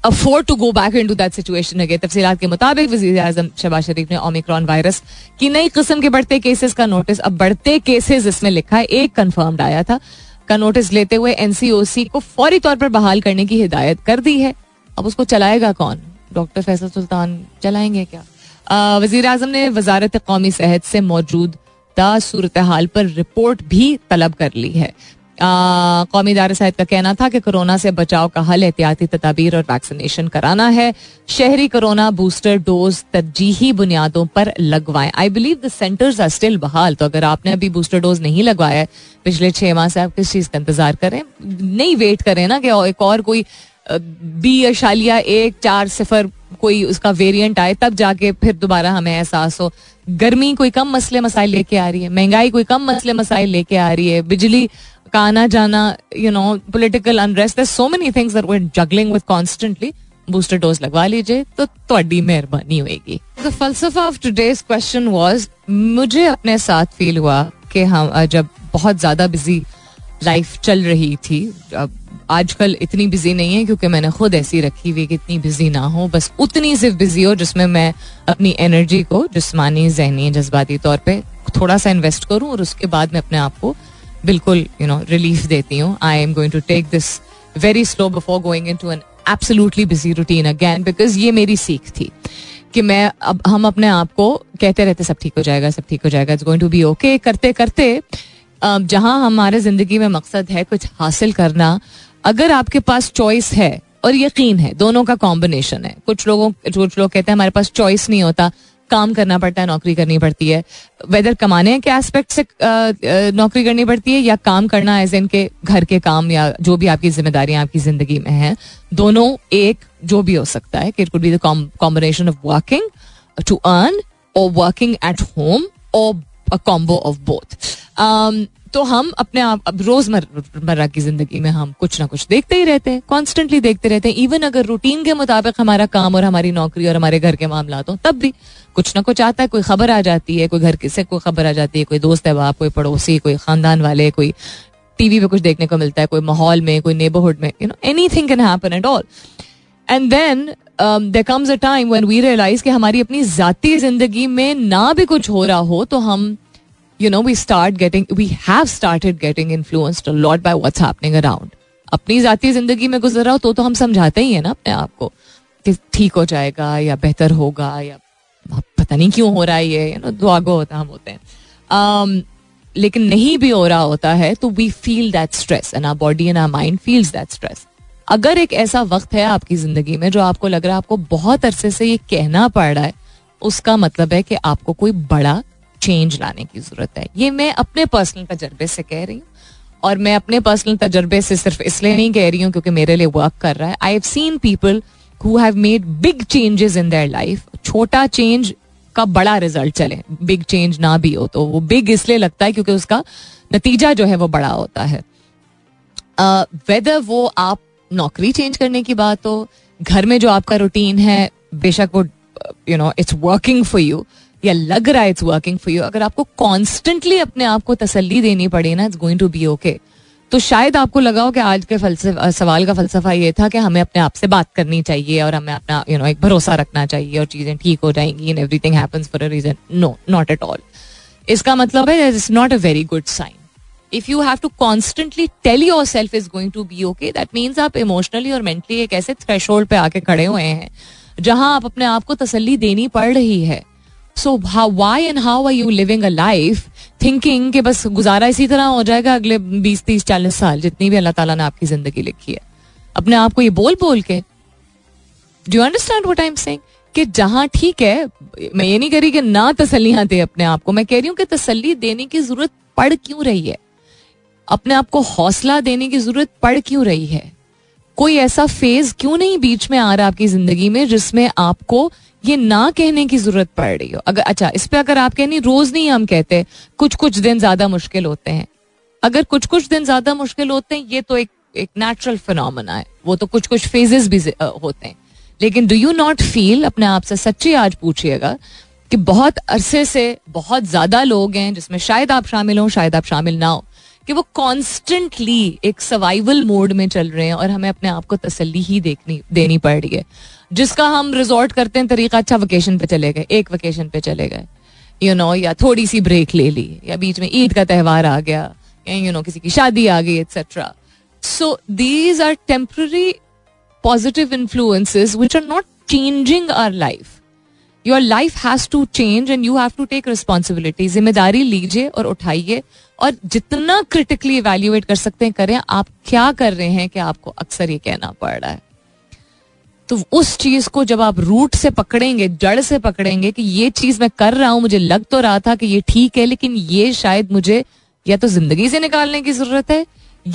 afford to go back in to that situation again. तफसीलात के मुताबिक वज़ीर आज़म शहबाज शरीफ ने ओमिक्रॉन वायरस की नई किस्म के बढ़ते केसेस का नोटिस, अब बढ़ते केसेस इसमें लिखा है, एक कन्फर्म्ड आया था, का नोटिस लेते हुए NCOC को फौरी तौर पर बहाल करने की हिदायत कर दी है. अब उसको चलाएगा कौन? डॉक्टर फैसल सुल्तान चलाएंगे क्या? वज़ीर आज़म ने वज़ारत कौमी सेहत से मौजूद सूरत हाल पर रिपोर्ट भी तलब कर ली है. कौमी इदारे सेहत का कहना था कि कोरोना से बचाव का हल एहतियाती तदाबीर और वैक्सीनेशन कराना है. शहरी कोरोना बूस्टर डोज तरजीही बुनियादों पर लगवाएं. I believe the centres are still बहाल, तो अगर आपने अभी बूस्टर डोज नहीं लगवाया है पिछले 6 माह से, आप किस चीज़ का इंतजार करें? नहीं वेट करें ना कि एक और कोई B.14 कोई उसका वेरिएंट आए तब जाके फिर दोबारा हमें एहसास हो. गर्मी कोई कम मसले मसाइल लेके आ रही है, महंगाई कोई कम मसले मसाइल लेके आ रही है, बिजली का आना जाना, political unrest, there so many things that we are juggling with constantly. Booster dose लगवा लीजिए तो थोड़ी मेहरबानी होगी. द फलसफा ऑफ टुडेज क्वेश्चन वाज, मुझे अपने साथ फील हुआ कि हम जब बहुत ज्यादा बिजी लाइफ चल रही थी, अब आजकल इतनी बिजी नहीं है क्योंकि मैंने खुद ऐसी रखी हुई कि इतनी बिजी ना हो, बस उतनी सिर्फ बिजी हो जिसमें मैं अपनी एनर्जी को जिस्मानी, जहनी, जज्बाती तौर पे थोड़ा सा इन्वेस्ट करूं और उसके बाद मैं अपने आप को बिल्कुल यू नो रिलीफ देती हूँ. I am going to take this very slow before going into an absolutely busy routine again, because ये मेरी सीख थी कि मैं अब हम अपने आप को कहते रहते सब ठीक हो जाएगा, सब ठीक हो जाएगा, it's going to be okay, करते करते जहाँ हमारे जिंदगी में मकसद है कुछ हासिल करना, अगर आपके पास चॉइस है और यकीन है, दोनों का कॉम्बिनेशन है. कुछ लोग कहते हैं हमारे पास चॉइस नहीं होता, काम करना पड़ता है, नौकरी करनी पड़ती है, वेदर कमाने के एस्पेक्ट से नौकरी करनी पड़ती है या काम करना एज इन के घर के काम या जो भी आपकी जिम्मेदारियां आपकी जिंदगी में हैं, दोनों एक जो भी हो सकता है कि it could be the combination of working to earn और वर्किंग एट होम और अ कॉम्बो ऑफ बोथ. तो हम अपने आप रोजमर्रा की जिंदगी में हम कुछ ना कुछ देखते ही रहते हैं, कॉन्स्टेंटली देखते रहते हैं, इवन अगर रूटीन के मुताबिक हमारा काम और हमारी नौकरी और हमारे घर के मामलात हों तब भी कुछ ना कुछ आता है, कोई खबर आ जाती है, कोई घर से कोई खबर आ जाती है, कोई दोस्त अहबाब, कोई पड़ोसी, कोई खानदान वाले, कोई टीवी पे कुछ देखने को मिलता है, कोई माहौल में, कोई नेबरहुड में, you know anything can happen at all. And then there comes a time when we realise कि हमारी अपनी जाती जिंदगी में ना भी कुछ हो रहा हो तो हम we have started getting influenced a lot by what's happening around. अपनी जाती जिंदगी में गुजर रहा हो तो हम समझाते ही है ना अपने आप को कि ठीक हो जाएगा या बेहतर होगा या पता नहीं क्यों हो रहा है ये, दुआगो होता हम होते हैं, लेकिन नहीं भी हो रहा होता है तो we feel that stress and our body and our mind feels that stress. अगर एक ऐसा वक्त है आपकी जिंदगी में जो आपको लग रहा है आपको बहुत अरसे से ये कहना पड़ रहा है, उसका मतलब है कि आपको कोई बड़ा चेंज लाने की जरूरत है. ये मैं अपने पर्सनल तजर्बे से कह रही हूँ और मैं अपने पर्सनल तजर्बे से सिर्फ इसलिए नहीं कह रही हूँ क्योंकि मेरे लिए वर्क कर रहा है. I have seen people who have made big changes in their life. छोटा चेंज का बड़ा रिजल्ट चले, बिग चेंज ना भी हो तो वो बिग इसलिए लगता है क्योंकि उसका नतीजा जो है वो बड़ा होता है. वेदर वो आप नौकरी चेंज करने की बात हो, घर में जो आपका रूटीन है, बेशक वो you know it's working for you या लग रहा है इट्स वर्किंग फॉर यू, अगर आपको कॉन्स्टेंटली अपने आप को तसल्ली देनी पड़े ना, it's going to be okay. तो शायद आपको लगा हो कि आज के सवाल का फलसफा ये था कि हमें अपने आप से बात करनी चाहिए और हमें अपना यू नो एक भरोसा रखना चाहिए और चीज़ें ठीक हो जाएंगी and everything happens for a reason. No, not at all. इसका मतलब है it's not a very good sign. If you have to constantly tell your self is going to be okay, that means आप इमोशनली और मेंटली एक ऐसे थ्रेशोल्ड पे आके खड़े हुए हैं जहाँ आप अपने आप को तसल्ली देनी पड़ रही है. So why and how are you living a life thinking कि बस गुजारा इसी तरह हो जाएगा अगले 20, 30, 40 साल जितनी भी अल्लाह ताला ने आपकी जिंदगी लिखी है, अपने आप को ये बोल बोल के. Do you understand what I'm saying? कि जहाँ ठीक है, मैं ये नहीं कह रही कि ना तसल्लियाँ दे अपने आप को, मैं कह रही हूँ कि तसल्ली देने की जरूरत पड़ क्यों रही है, अपने आप को हौसला देने की जरूरत पड़ क्यों रही है. कोई ऐसा फेज क्यों नहीं बीच में आ रहा आपकी जिंदगी में जिसमें आपको ये ना कहने की जरूरत पड़ रही हो. अगर अच्छा इस पे अगर आप कहनी रोज नहीं, हम कहते कुछ कुछ दिन ज्यादा मुश्किल होते हैं. अगर कुछ कुछ दिन ज्यादा मुश्किल होते हैं ये तो एक नेचुरल फिनोमेना है, वो तो कुछ कुछ फेजेस भी होते हैं. लेकिन डू यू नॉट फील, अपने आप से सच्ची आज पूछिएगा कि बहुत अरसे से बहुत ज्यादा लोग हैं जिसमें शायद आप शामिल हों, शायद आप शामिल ना हो, कि वो कॉन्स्टेंटली एक सर्वाइवल मोड में चल रहे हैं और हमें अपने आप को तसल्ली ही देनी पड़ रही है, जिसका हम रिजॉर्ट करते हैं तरीका, अच्छा वेकेशन पे चले गए, एक वेकेशन पे चले गए यू नो, या थोड़ी सी ब्रेक ले ली, या बीच में ईद का त्यौहार आ गया, या यू नो किसी की शादी आ गई, etcetera. So these are temporary positive influences which are not changing our life. Your life has to change and you have to take responsibility. जिम्मेदारी लीजिए और उठाइए और जितना क्रिटिकली इवेल्युएट कर सकते हैं करें. आप क्या कर रहे हैं कि आपको अक्सर ये कहना पड़ रहा है, तो उस चीज को जब आप रूट से पकड़ेंगे, जड़ से पकड़ेंगे कि ये चीज मैं कर रहा हूं, मुझे लग तो रहा था कि ये ठीक है, लेकिन ये शायद मुझे या तो जिंदगी से निकालने की जरूरत है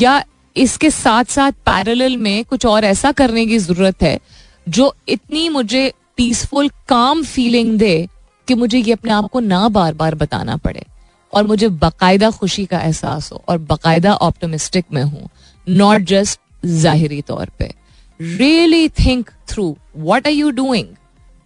या इसके साथ साथ पैरेलल में कुछ और ऐसा करने की जरूरत है जो इतनी मुझे पीसफुल काम फीलिंग दे कि मुझे ये अपने आप को ना बार बार बताना पड़े और मुझे बाकायदा खुशी का एहसास हो और बाकायदा ऑप्टिमिस्टिक में हूँ, नॉट जस्ट जाहिरी तौर पे. really think through what are you doing.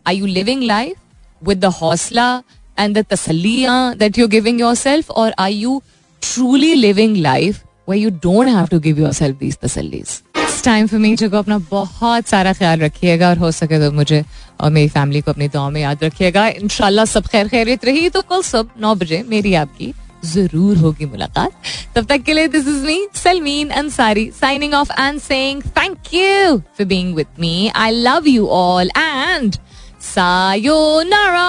Are you living life with the hausla and the tasalliyan that you're giving yourself, or are you truly living life where you don't have to give yourself these tasallis? It's time for me to go. अपना बहुत सारा ख्याल रखिएगा और हो सके तो मुझे और मेरी फैमिली को अपनी दुआ में याद रखिएगा. इंशाल्लाह सब खैर खैरियत रही तो कल सुबह 9 बजे मेरी आपकी जरूर होगी मुलाकात. तब तक के लिए this is me Salmeen Ansari signing off and saying thank you for being with me. I love you all and sayonara.